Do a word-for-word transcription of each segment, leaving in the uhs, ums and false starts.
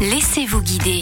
Laissez-vous guider.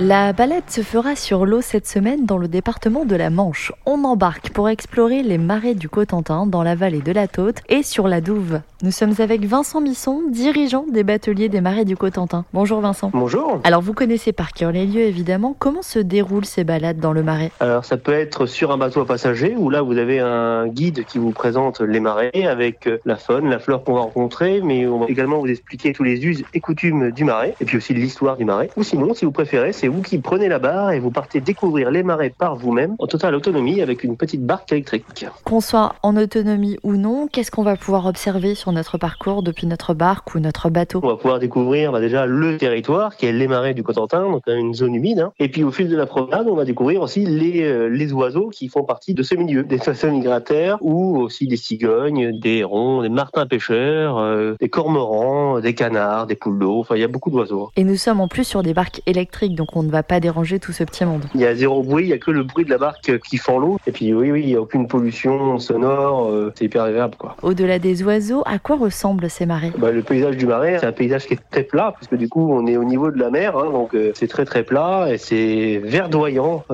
La balade se fera sur l'eau cette semaine dans le département de la Manche. On embarque pour explorer les marais du Cotentin dans la vallée de la Tôte et sur la Douve. Nous sommes avec Vincent Misson, dirigeant des Bateliers des marais du Cotentin. Bonjour Vincent. Bonjour. Alors vous connaissez par cœur les lieux évidemment. Comment se déroulent ces balades dans le marais? Alors ça peut être sur un bateau à passagers où là vous avez un guide qui vous présente les marais avec la faune, la flore qu'on va rencontrer, mais on va également vous expliquer tous les us et coutumes du marais et puis aussi l'histoire du marais. Ou sinon, si vous préférez, c'est vous qui prenez la barre et vous partez découvrir les marais par vous-même en totale autonomie avec une petite barque électrique. Qu'on soit en autonomie ou non, qu'est-ce qu'on va pouvoir observer sur notre parcours depuis notre barque ou notre bateau? On va pouvoir découvrir bah, déjà le territoire qui est les marais du Cotentin, donc une zone humide. Hein. Et puis au fil de la promenade, on va découvrir aussi les, euh, les oiseaux qui font partie de ce milieu, des oiseaux migrateurs ou aussi des cigognes, des hérons, des martins pêcheurs, euh, des cormorans, des canards, des poules d'eau. Enfin, il y a beaucoup d'oiseaux. Et nous sommes en plus sur des barques électriques, donc on On ne va pas déranger tout ce petit monde. Il y a zéro bruit, il y a que le bruit de la barque qui fend l'eau. Et puis oui, oui, il y a aucune pollution sonore, euh, c'est hyper agréable quoi. Au-delà des oiseaux, à quoi ressemblent ces marais? bah, Le paysage du marais, c'est un paysage qui est très plat, puisque du coup on est au niveau de la mer, hein, donc euh, c'est très très plat et c'est verdoyant.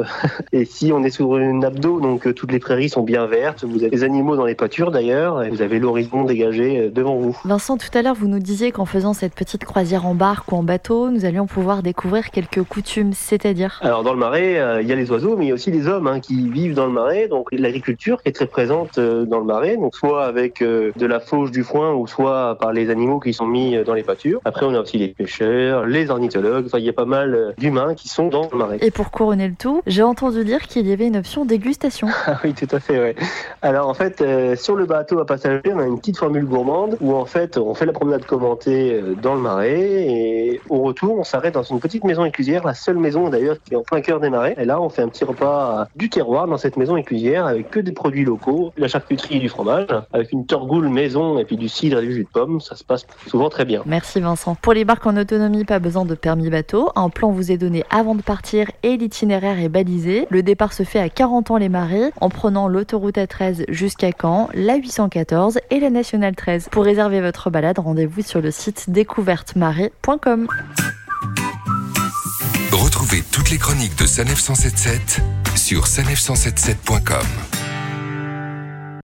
Et si on est sur une nappe d'eau, donc euh, toutes les prairies sont bien vertes. Vous avez des animaux dans les pâtures d'ailleurs, et vous avez l'horizon dégagé euh, devant vous. Vincent, tout à l'heure vous nous disiez qu'en faisant cette petite croisière en barque ou en bateau, nous allions pouvoir découvrir quelques coutumes. C'est-à-dire? Alors dans le marais, il euh, y a les oiseaux, mais il y a aussi les hommes hein, qui vivent dans le marais. Donc l'agriculture qui est très présente euh, dans le marais, donc soit avec euh, de la fauche du foin ou soit par les animaux qui sont mis euh, dans les pâtures. Après on a aussi les pêcheurs, les ornithologues, enfin il y a pas mal euh, d'humains qui sont dans le marais. Et pour couronner le tout, j'ai entendu dire qu'il y avait une option dégustation. Ah oui, tout à fait, ouais. Alors en fait, euh, sur le bateau à passager, on a une petite formule gourmande où en fait on fait la promenade commentée euh, dans le marais et au retour on s'arrête dans une petite maison éclusière, la seule maison d'ailleurs qui est en plein cœur des marais. Et là, on fait un petit repas du terroir dans cette maison éclusière avec que des produits locaux, de la charcuterie et du fromage, avec une torgoule maison et puis du cidre et du jus de pomme. Ça se passe souvent très bien. Merci Vincent. Pour les barques en autonomie, pas besoin de permis bateau. Un plan vous est donné avant de partir et l'itinéraire est balisé. Le départ se fait à quarante ans les marais en prenant l'autoroute A treize jusqu'à Caen, la huit cent quatorze et la nationale treize. Pour réserver votre balade, rendez-vous sur le site découverte marais point com. Retrouvez toutes les chroniques de Sanef cent soixante-dix-sept sur sanef cent soixante-dix-sept point com.